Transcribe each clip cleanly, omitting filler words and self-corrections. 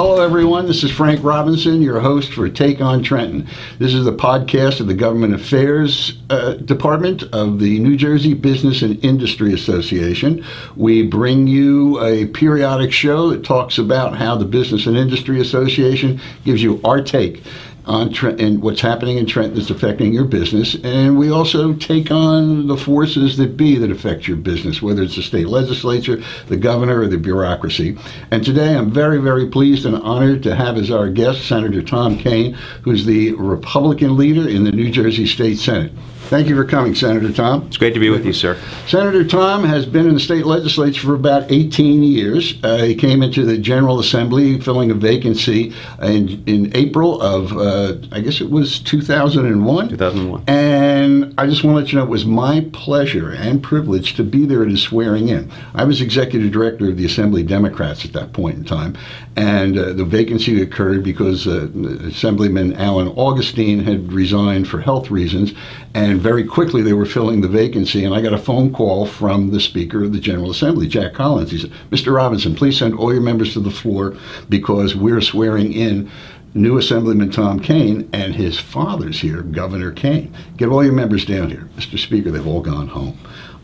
Hello, everyone. This is Frank Robinson, your host for Take on Trenton. This is the podcast of the Government Affairs Department of the New Jersey Business and Industry Association. We bring you a periodic show that talks about how the Business and Industry Association gives you our take on Trenton and what's happening in Trenton that's affecting your business. And we also take on the forces that be that affect your business, whether it's the state legislature, the governor, or the bureaucracy. And today I'm very, very pleased and honored to have as our guest Senator Tom Kean, who's the Republican leader in the New Jersey State Senate. Thank you for coming, Senator Tom. It's great to be with you, sir. Senator Tom has been in the state legislature for about 18 years. He came into the General Assembly filling a vacancy in April of, I guess it was 2001. 2001. And I just want to let you know it was my pleasure and privilege to be there at his swearing in. I was executive director of the Assembly Democrats at that point in time, and the vacancy occurred because Assemblyman Alan Augustine had resigned for health reasons, and very quickly they were filling the vacancy, and I got a phone call from the Speaker of the General Assembly, Jack Collins. He said, "Mr. Robinson, please send all your members to the floor because we're swearing in new Assemblyman Tom Kean, and his father's here, Governor Kean. Get all your members down here." Mr. Speaker, they've all gone home.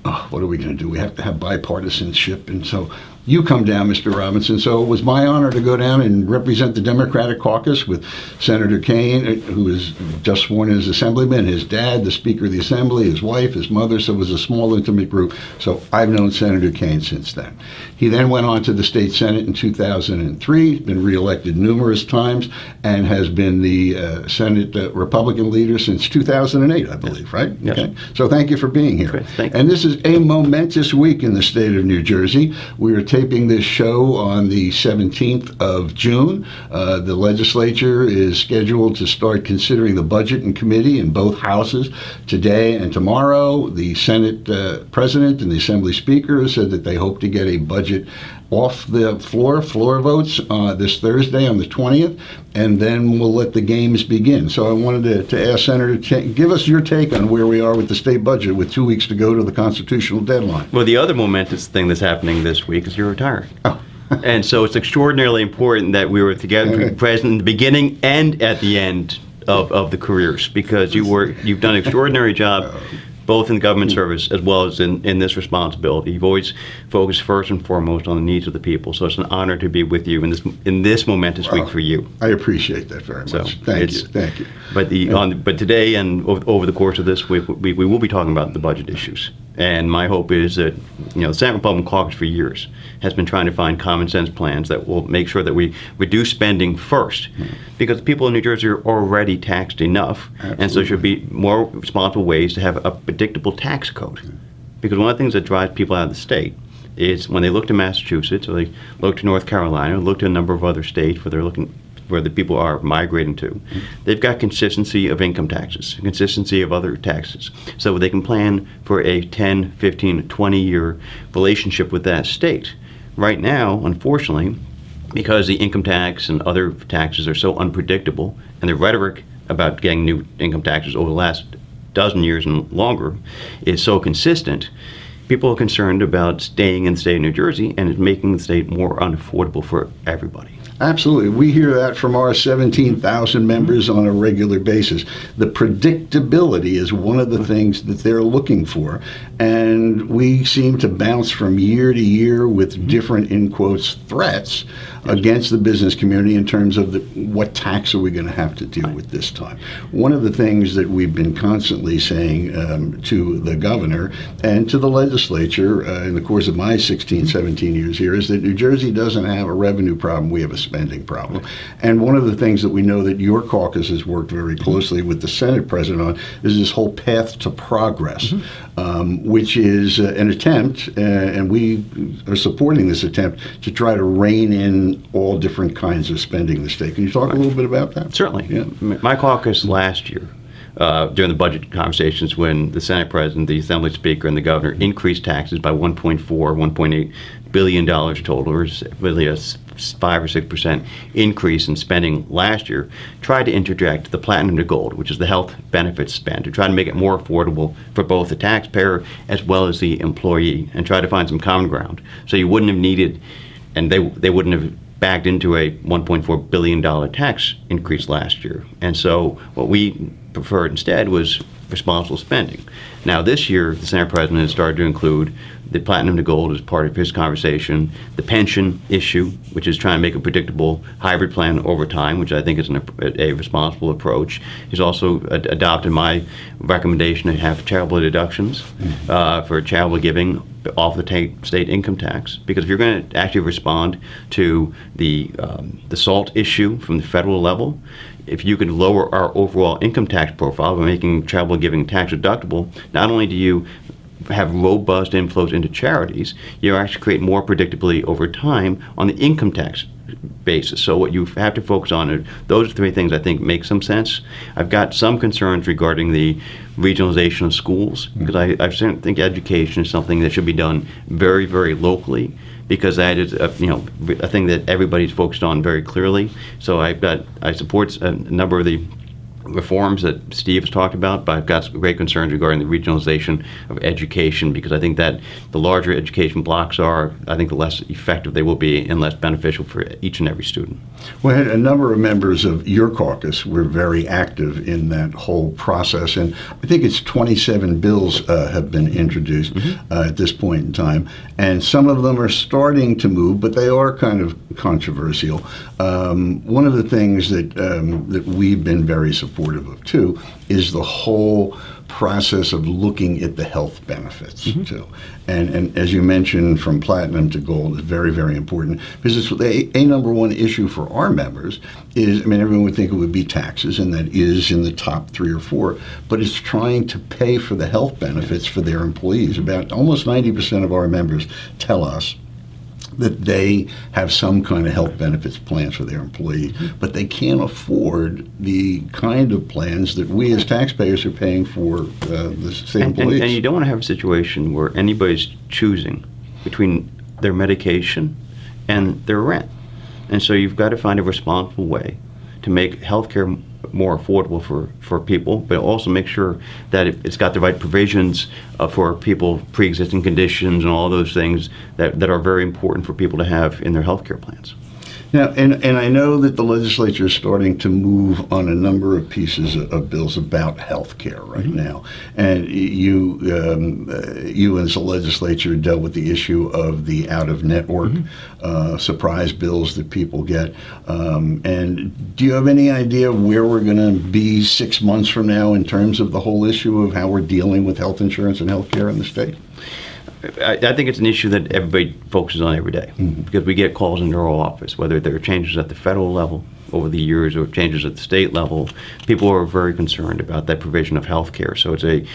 Oh, what are we going to do? We have to have bipartisanship, and so you come down, Mr. Robinson. So it was my honor to go down and represent the Democratic caucus with Senator Kean, who was just sworn in as assemblyman, his dad, the Speaker of the Assembly, his wife, his mother. So it was a small, intimate group. So I've known Senator Kean since then. He then went on to the State Senate in 2003, been reelected numerous times, and has been the Senate Republican leader since 2008, I believe, right? Yes. Okay. So thank you for being here. Great. Thank you. And this is a momentous week in the state of New Jersey. We are taping this show on the 17th of June. The legislature is scheduled to start considering the budget in committee in both houses today and tomorrow. The Senate President and the Assembly Speaker said that they hope to get a budget off the floor votes this Thursday on the 20th, and then we'll let the games begin. So I wanted to ask Senator, give us your take on where we are with the state budget with 2 weeks to go to the constitutional deadline. Well, the other momentous thing that's happening this week is you're retiring. Oh. And so it's extraordinarily important that we were together, present in the beginning and at the end of the careers, because you've done an extraordinary job both in government service as well as in this responsibility. You've always focused first and foremost on the needs of the people, so it's an honor to be with you in this momentous week for you. I appreciate that very much. Thank you. But today and over the course of this week, we will be talking about the budget issues. And my hope is that, the Senate Republican Caucus for years has been trying to find common sense plans that will make sure that we reduce spending first, because people in New Jersey are already taxed enough. Absolutely. And so there should be more responsible ways to have a predictable tax code. Because one of the things that drives people out of the state is when they look to Massachusetts, or they look to North Carolina, or look to a number of other states where the people are migrating to, they've got consistency of income taxes, consistency of other taxes, so they can plan for a 10, 15, 20-year relationship with that state. Right now, unfortunately, because the income tax and other taxes are so unpredictable, and the rhetoric about getting new income taxes over the last dozen years and longer is so consistent, people are concerned about staying in the state of New Jersey, and it's making the state more unaffordable for everybody. Absolutely. We hear that from our 17,000 members on a regular basis. The predictability is one of the things that they're looking for, and we seem to bounce from year to year with different, in quotes, threats against the business community in terms of what tax are we going to have to deal with this time. One of the things that we've been constantly saying to the governor and to the legislature in the course of my 16, 17 years here is that New Jersey doesn't have a revenue problem. We have a spending problem. And one of the things that we know that your caucus has worked very closely with the Senate President on is this whole path to progress, which is an attempt, and we are supporting this attempt, to try to rein in all different kinds of spending in the state. Can you talk a little bit about that? Certainly. Yeah. My caucus last year, during the budget conversations, when the Senate President, the Assembly Speaker, and the Governor increased taxes by $1.4–$1.8 billion total, or really a 5 or 6% increase in spending last year, tried to interject the platinum to gold, which is the health benefits spend, to try to make it more affordable for both the taxpayer as well as the employee, and try to find some common ground. So you wouldn't have needed, and they wouldn't have backed into a $1.4 billion tax increase last year. And so what we preferred instead was responsible spending. Now this year, the Senate President has started to include the platinum to gold as part of his conversation, the pension issue, which is trying to make a predictable hybrid plan over time, which I think is a responsible approach. He's also adopted my recommendation to have charitable deductions for charitable giving off the state income tax, because if you're going to actually respond to the SALT issue from the federal level, if you can lower our overall income tax profile by making charitable giving tax deductible, not only do you have robust inflows into charities, you actually create more predictability over time on the income tax basis. So what you have to focus on are those three things. I think make some sense. I've got some concerns regarding the regionalization of schools, because I think education is something that should be done very, very locally, because that is a thing that everybody's focused on very clearly. So I support a number of the reforms that Steve has talked about, but I've got great concerns regarding the regionalization of education, because I think that the larger education blocks are, I think the less effective they will be and less beneficial for each and every student. Well, a number of members of your caucus were very active in that whole process, and I think it's 27 bills have been introduced at this point in time, and some of them are starting to move, but they are kind of controversial. One of the things that we've been very supportive of too is the whole process of looking at the health benefits too, and as you mentioned, from platinum to gold is very, very important, because it's a number one issue for our members is, I mean, everyone would think it would be taxes, and that is in the top three or four, but it's trying to pay for the health benefits for their employees. About almost 90% of our members tell us that they have some kind of health benefits plans for their employees, but they can't afford the kind of plans that we as taxpayers are paying for the same employees. And you don't want to have a situation where anybody's choosing between their medication and their rent. And so you've got to find a responsible way to make healthcare more affordable for people, but also make sure that it's got the right provisions for people, pre-existing conditions and all those things that are very important for people to have in their healthcare plans. Now, and I know that the legislature is starting to move on a number of pieces of bills about health care right now. And you as a legislature dealt with the issue of the out-of-network surprise bills that people get. And do you have any idea where we're going to be 6 months from now in terms of the whole issue of how we're dealing with health insurance and health care in the state? I think it's an issue that everybody focuses on every day, because we get calls into our office, whether there are changes at the federal level over the years or changes at the state level. People are very concerned about that provision of health care. So it's an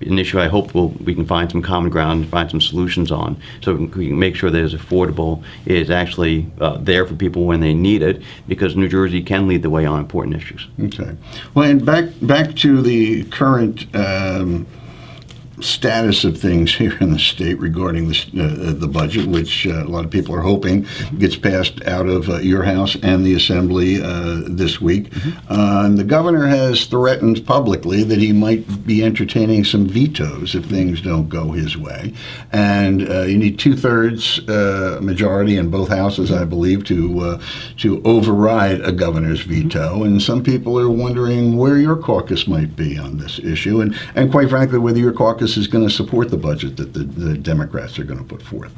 issue I hope we can find some common ground and find some solutions on, so we can make sure that it's affordable, it is actually there for people when they need it, because New Jersey can lead the way on important issues. Okay. Well, and back to the current status of things here in the state regarding the budget, which a lot of people are hoping gets passed out of your House and the Assembly this week. And the governor has threatened publicly that he might be entertaining some vetoes if things don't go his way. And you need two-thirds majority in both houses, I believe, to override a governor's veto. And some people are wondering where your caucus might be on this issue, and quite frankly, whether your caucus is going to support the budget that the Democrats are going to put forth.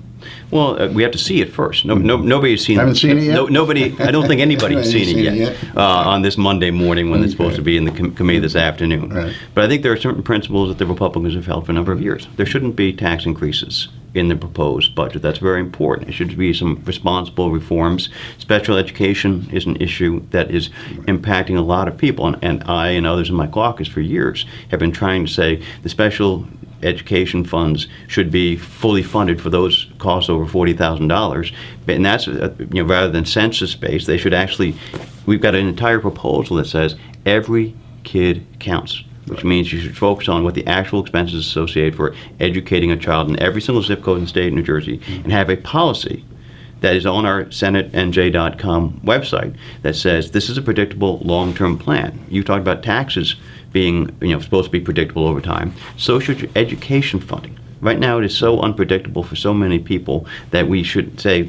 Well, we have to see it first. Nobody's seen it. Haven't seen it yet? Nobody. I don't think anybody's seen it yet. On this Monday morning when it's supposed to be in the committee this afternoon. Right. But I think there are certain principles that the Republicans have held for a number of years. There shouldn't be tax increases in the proposed budget. That's very important. There should be some responsible reforms. Special education is an issue that is impacting a lot of people, and I and others in my caucus for years have been trying to say the special education funds should be fully funded for those costs over $40,000, and that's rather than census-based. They should actually. We've got an entire proposal that says every kid counts, which means you should focus on what the actual expenses associated for educating a child in every single zip code in the state of New Jersey, and have a policy that is on our senatenj.com website that says this is a predictable long-term plan. You talked about taxes being supposed to be predictable over time. So should education funding. Right now it is so unpredictable for so many people that we should say,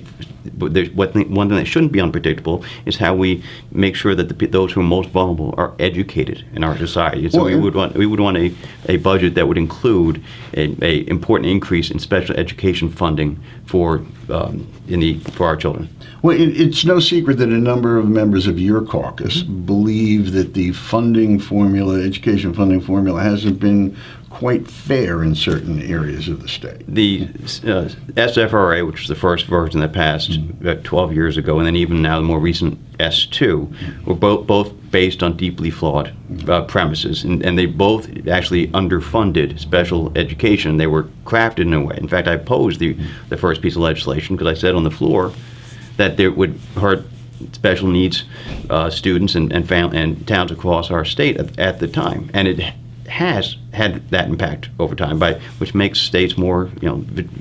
one thing that shouldn't be unpredictable is how we make sure that those who are most vulnerable are educated in our society. So we would want a budget that would include a important increase in special education funding for our children. Well, it's no secret that a number of members of your caucus believe that the education funding formula, hasn't been quite fair in certain areas of the state. The SFRA, which was the first version that passed 12 years ago, and then even now the more recent S2, were both based on deeply flawed premises, and they both actually underfunded special education. They were crafted in a way. In fact, I opposed the first piece of legislation because I said on the floor that it would hurt special needs students and towns across our state at the time, and it has had that impact over time, which makes states more,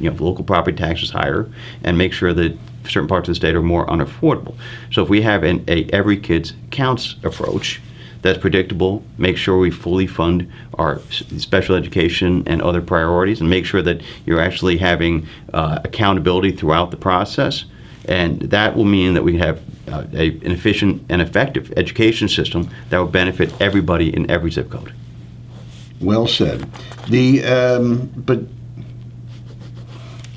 local property taxes higher, and make sure that certain parts of the state are more unaffordable. So if we have an every kid counts approach that's predictable, make sure we fully fund our special education and other priorities, and make sure that you're actually having accountability throughout the process. And that will mean that we have an efficient and effective education system that will benefit everybody in every zip code. Well said. But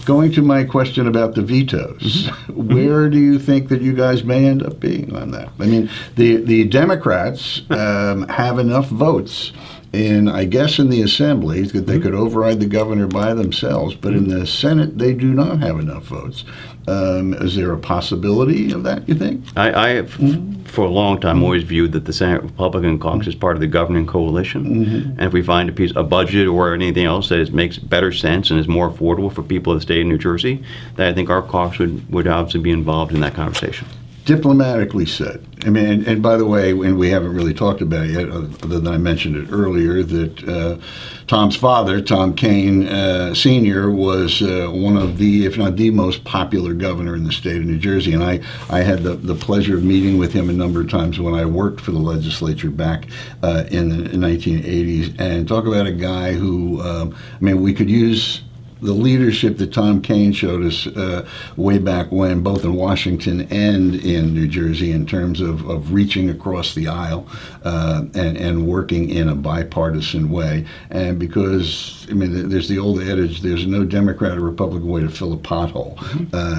going to my question about the vetoes, where do you think that you guys may end up being on that? I mean, the Democrats have enough votes in the Assembly that they could override the governor by themselves, but in the Senate they do not have enough votes. Is there a possibility of that, you think? I have, for a long time, always viewed that the Senate Republican caucus is part of the governing coalition, and if we find a budget or anything else that makes better sense and is more affordable for people in the state of New Jersey, that I think our caucus would obviously be involved in that conversation. Diplomatically said. I mean, and by the way, and we haven't really talked about it yet, other than I mentioned it earlier, that Tom's father, Tom Kean Sr., was one of the, if not the most popular governor in the state of New Jersey. And I had the pleasure of meeting with him a number of times when I worked for the legislature back in the 1980s. And talk about a guy who, we could use the leadership that Tom Kean showed us way back when, both in Washington and in New Jersey, in terms of reaching across the aisle and working in a bipartisan way. And because, there's the old adage, there's no Democrat or Republican way to fill a pothole,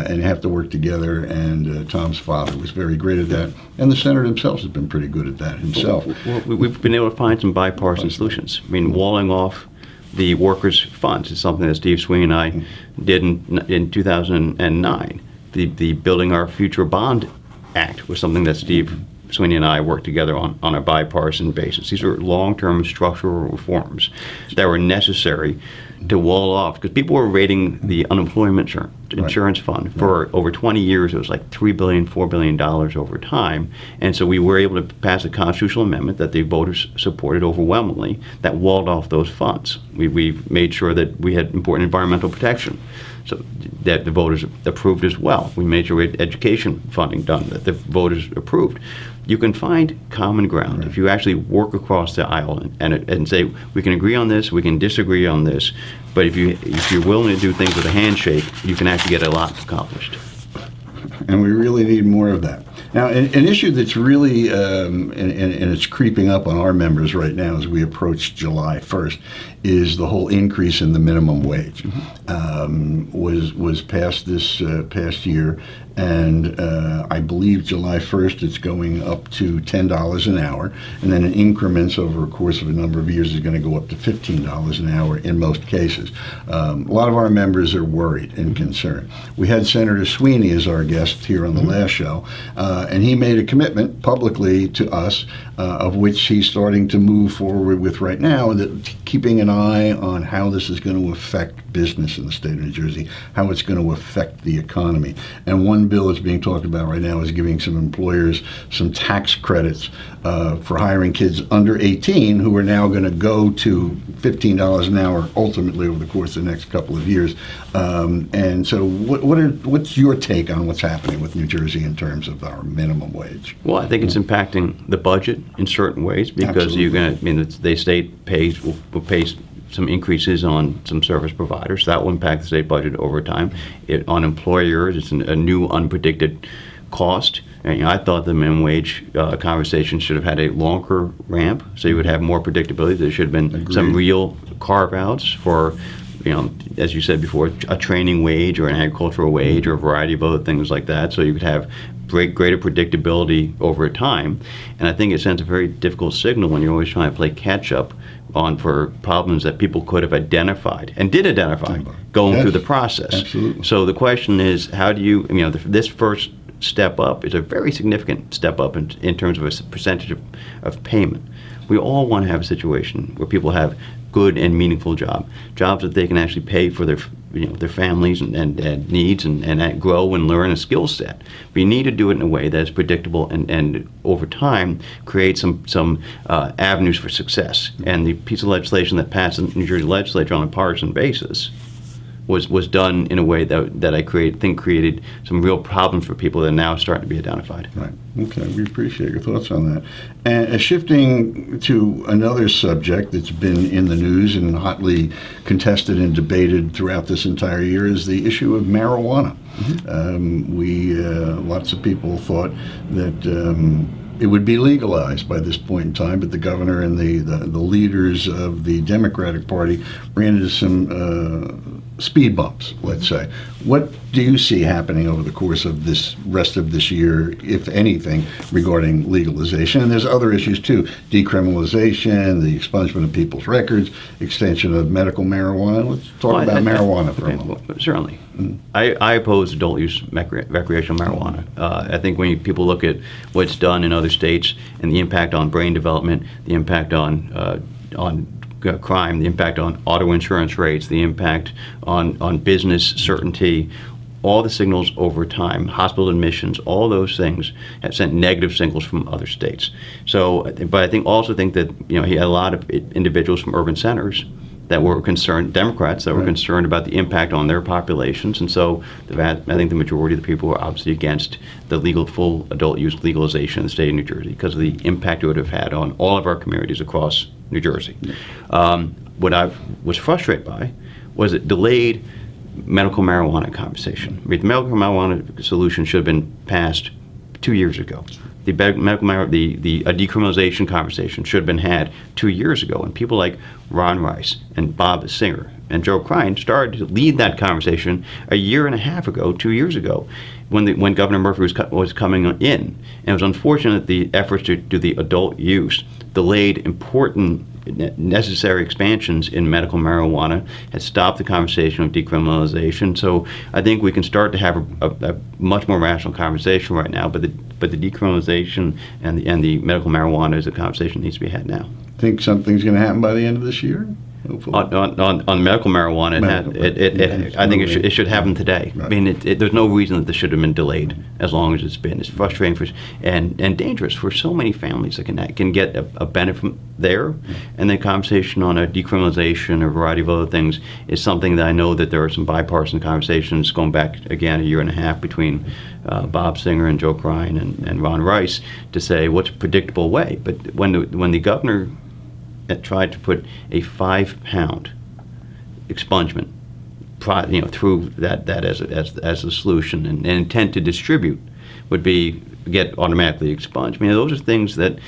and you have to work together, and Tom's father was very great at that. And the senator himself has been pretty good at that himself. Well, we've been able to find some bipartisan solutions. Walling off the workers' funds is something that Steve Sweeney and I did in 2009. The Building Our Future Bond Act was something that Steve Sweeney and I worked together on a bipartisan basis. These were long-term structural reforms that were necessary to wall off, because people were raiding the unemployment insurance fund for over 20 years. It was like $3 billion, $4 billion over time. And so we were able to pass a constitutional amendment that the voters supported overwhelmingly that walled off those funds. We made sure that we had important environmental protection, so that the voters approved as well. We made sure we had education funding done that the voters approved. You can find common ground if you actually work across the aisle and say, we can agree on this, we can disagree on this, but if you're willing to do things with a handshake, you can actually get a lot accomplished. And we really need more of that. Now, an issue that's really, and it's creeping up on our members right now as we approach July 1st, is the whole increase in the minimum wage. Was passed this past year, and I believe July 1st it's going up to $10 an hour, and then in increments over a course of a number of years is going to go up to $15 an hour in most cases. A lot of our members are worried and concerned. We had Senator Sweeney as our guest here on the last show, and he made a commitment publicly to us, of which he's starting to move forward with right now, that keeping an eye on how this is going to affect business in the state of New Jersey, how it's going to affect the economy. And one bill that's being talked about right now is giving some employers some tax credits for hiring kids under 18 who are now going to go to $15 an hour ultimately over the course of the next couple of years. And so what's your take on what's happening with New Jersey in terms of our minimum wage? Well, I think it's impacting the budget in certain ways, because you're going to, the state pays will pay some increases on some service providers. That will impact the state budget over time. On employers, it's a new unpredicted cost. And, you know, I thought the minimum wage conversation should have had a longer ramp, so you would have more predictability. There should have been some real carve-outs for, you know, as you said before, a training wage or an agricultural wage or a variety of other things like that, so you could have greater predictability over time. And I think it sends a very difficult signal when you're always trying to play catch-up on for problems that people could have identified and did identify going through the process. Absolutely. So the question is, how do you, you know, this first step up is a very significant step up in terms of a percentage of payment. We all want to have a situation where people have good and meaningful jobs that they can actually pay for their, you know, their families and needs and grow and learn a skill set. But you need to do it in a way that is predictable and over time create some avenues for success. And the piece of legislation that passed in the New Jersey legislature on a partisan basis was done in a way that I think created some real problems for people that are now starting to be identified. Right. Okay, we appreciate your thoughts on that. And shifting to another subject that's been in the news and hotly contested and debated throughout this entire year is the issue of marijuana. Mm-hmm. Lots of people thought that it would be legalized by this point in time, but the governor and the leaders of the Democratic Party ran into some speed bumps, let's say. What do you see happening over the course of this rest of this year, if anything, regarding legalization? And there's other issues too: decriminalization, the expungement of people's records, extension of medical marijuana. Let's talk about marijuana for a moment. Certainly. Mm-hmm. I oppose adult use recreational marijuana. I think when people look at what's done in other states and the impact on brain development, the impact on crime, the impact on auto insurance rates, the impact on business certainty, all the signals over time, hospital admissions, all those things have sent negative signals from other states. So, but I also think that, you know, he had a lot of individuals from urban centers that were concerned, Democrats that were concerned about the impact on their populations, and so I think the majority of the people were obviously against the full adult use legalization in the state of New Jersey because of the impact it would have had on all of our communities across New Jersey. What I was frustrated by was it delayed medical marijuana conversation. I mean, the medical marijuana solution should have been passed 2 years ago. The decriminalization conversation should have been had 2 years ago, and people like Ron Rice and Bob Singer and Joe Cryan started to lead that conversation a year and a half ago, 2 years ago, when Governor Murphy was coming in. And it was unfortunate that the efforts to do the adult use delayed important necessary expansions in medical marijuana, has stopped the conversation of decriminalization. So I think we can start to have a much more rational conversation right now, but the decriminalization and the medical marijuana is a conversation that needs to be had now. Think something's going to happen by the end of this year? Hopefully. On medical marijuana, I think it should happen today. Right. I mean, there's no reason that this should have been delayed as long as it's been. It's frustrating and dangerous for so many families that can get a benefit there. Mm-hmm. And the conversation on a decriminalization or a variety of other things is something that I know that there are some bipartisan conversations going back, again, a year and a half between Bob Singer and Joe Cryan and Ron Rice to say what's a predictable way. But when the governor tried to put a 5-pound expungement, you know, through that as a solution, and intent to distribute would be get automatically expunged. I mean, those are things that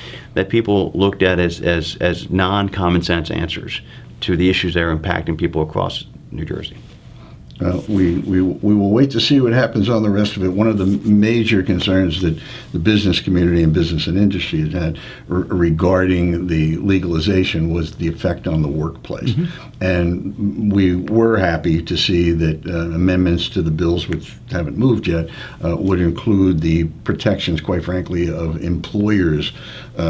people looked at as non-common sense answers to the issues that are impacting people across New Jersey. We will wait to see what happens on the rest of it. One of the major concerns that the business community and business and industry has had regarding the legalization was the effect on the workplace. Mm-hmm. And we were happy to see that amendments to the bills, which haven't moved yet, would include the protections, quite frankly, of employers'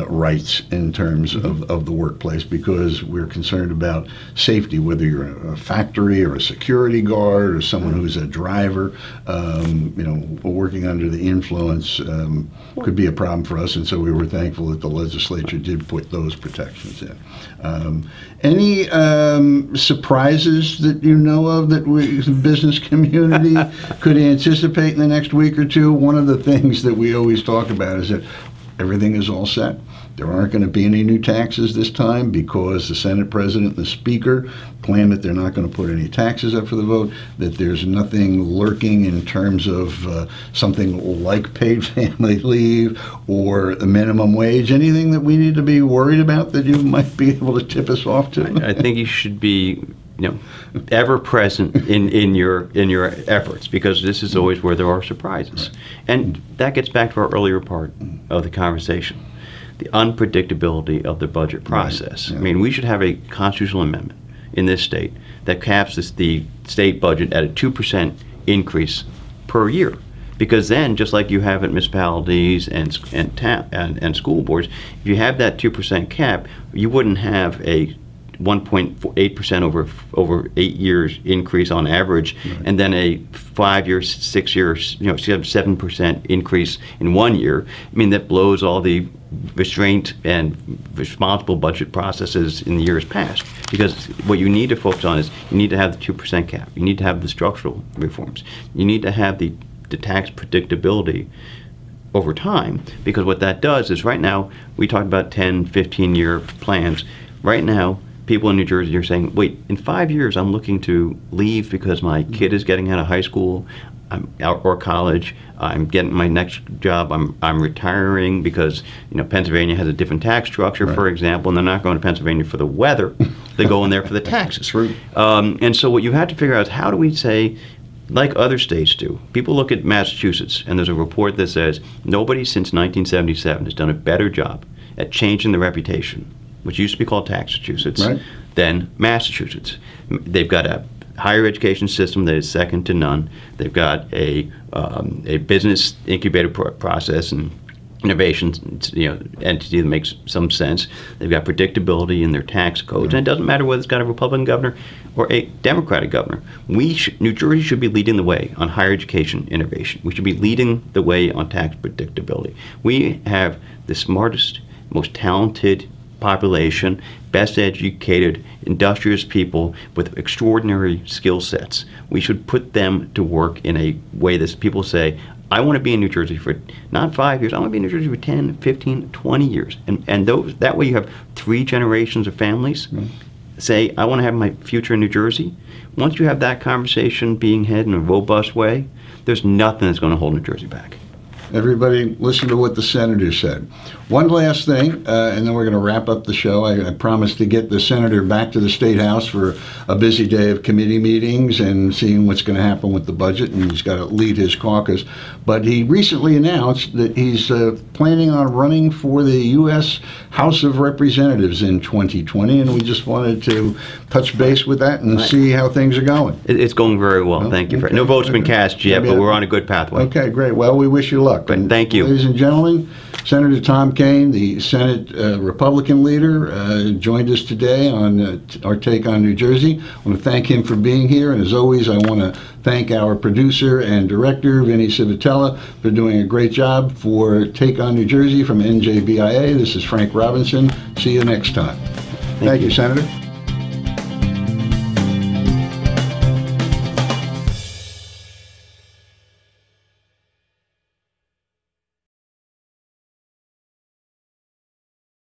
rights in terms of the workplace, because we're concerned about safety, whether you're a factory or a security guard or someone who's a driver, you know, working under the influence could be a problem for us, and so we were thankful that the legislature did put those protections in. Any surprises that you know of that the business community could anticipate in the next week or two? One of the things that we always talk about is that everything is all set. There aren't going to be any new taxes this time because the Senate President and the Speaker plan that they're not going to put any taxes up for the vote, that there's nothing lurking in terms of something like paid family leave or the minimum wage, anything that we need to be worried about that you might be able to tip us off to? I think you should be ever present in your efforts, because this is always where there are surprises. Right. And that gets back to our earlier part of the conversation, the unpredictability of the budget process. Right. Yeah. I mean, we should have a constitutional amendment in this state that caps the state budget at a 2% increase per year, because then, just like you have at municipalities and school boards, if you have that 2% cap, you wouldn't have a 1.8% over 8 years increase on average, right, and then a 5 year, 6 year, 7% increase in 1 year. I mean, that blows all the restraint and responsible budget processes in the years past, because what you need to focus on is you need to have the 2% cap, you need to have the structural reforms, you need to have the tax predictability over time, because what that does is, right now we talked about 10, 15 year plans. Right now people in New Jersey are saying, wait, in 5 years I'm looking to leave because my kid is getting out of high school, I'm out or college, I'm getting my next job, I'm retiring because Pennsylvania has a different tax structure, right, for example, and they're not going to Pennsylvania for the weather, they go in there for the taxes. True. And so what you have to figure out is, how do we say, like other states do, people look at Massachusetts, and there's a report that says nobody since 1977 has done a better job at changing the reputation, which used to be called Taxachusetts, right, than Massachusetts. They've got a higher education system that is second to none. They've got a business incubator process and innovation entity that makes some sense. They've got predictability in their tax codes, right, and it doesn't matter whether it's got a Republican governor or a Democratic governor. New Jersey should be leading the way on higher education innovation. We should be leading the way on tax predictability. We have the smartest, most talented population, best educated, industrious people with extraordinary skill sets. We should put them to work in a way that people say, I want to be in New Jersey for not 5 years, I want to be in New Jersey for 10, 15, 20 years. And those, that way you have three generations of families, mm-hmm, say, I want to have my future in New Jersey. Once you have that conversation being had in a robust way, there's nothing that's going to hold New Jersey back. Everybody, listen to what the senator said. One last thing, and then we're going to wrap up the show. I promised to get the senator back to the State House for a busy day of committee meetings and seeing what's going to happen with the budget, and he's got to lead his caucus. But he recently announced that he's planning on running for the U.S. House of Representatives in 2020, and we just wanted to touch base with that and see how things are going. It's going very well. Thank you. No vote's been cast yet, but we're on a good pathway. Okay, great. Well, we wish you luck. But thank you. Ladies and gentlemen, Senator Tom Kean, the Senate Republican leader, joined us today on our Take on New Jersey. I want to thank him for being here, and as always, I want to thank our producer and director, Vinnie Civitella, for doing a great job for Take on New Jersey from NJBIA. This is Frank Robinson. See you next time. Thank you, Senator.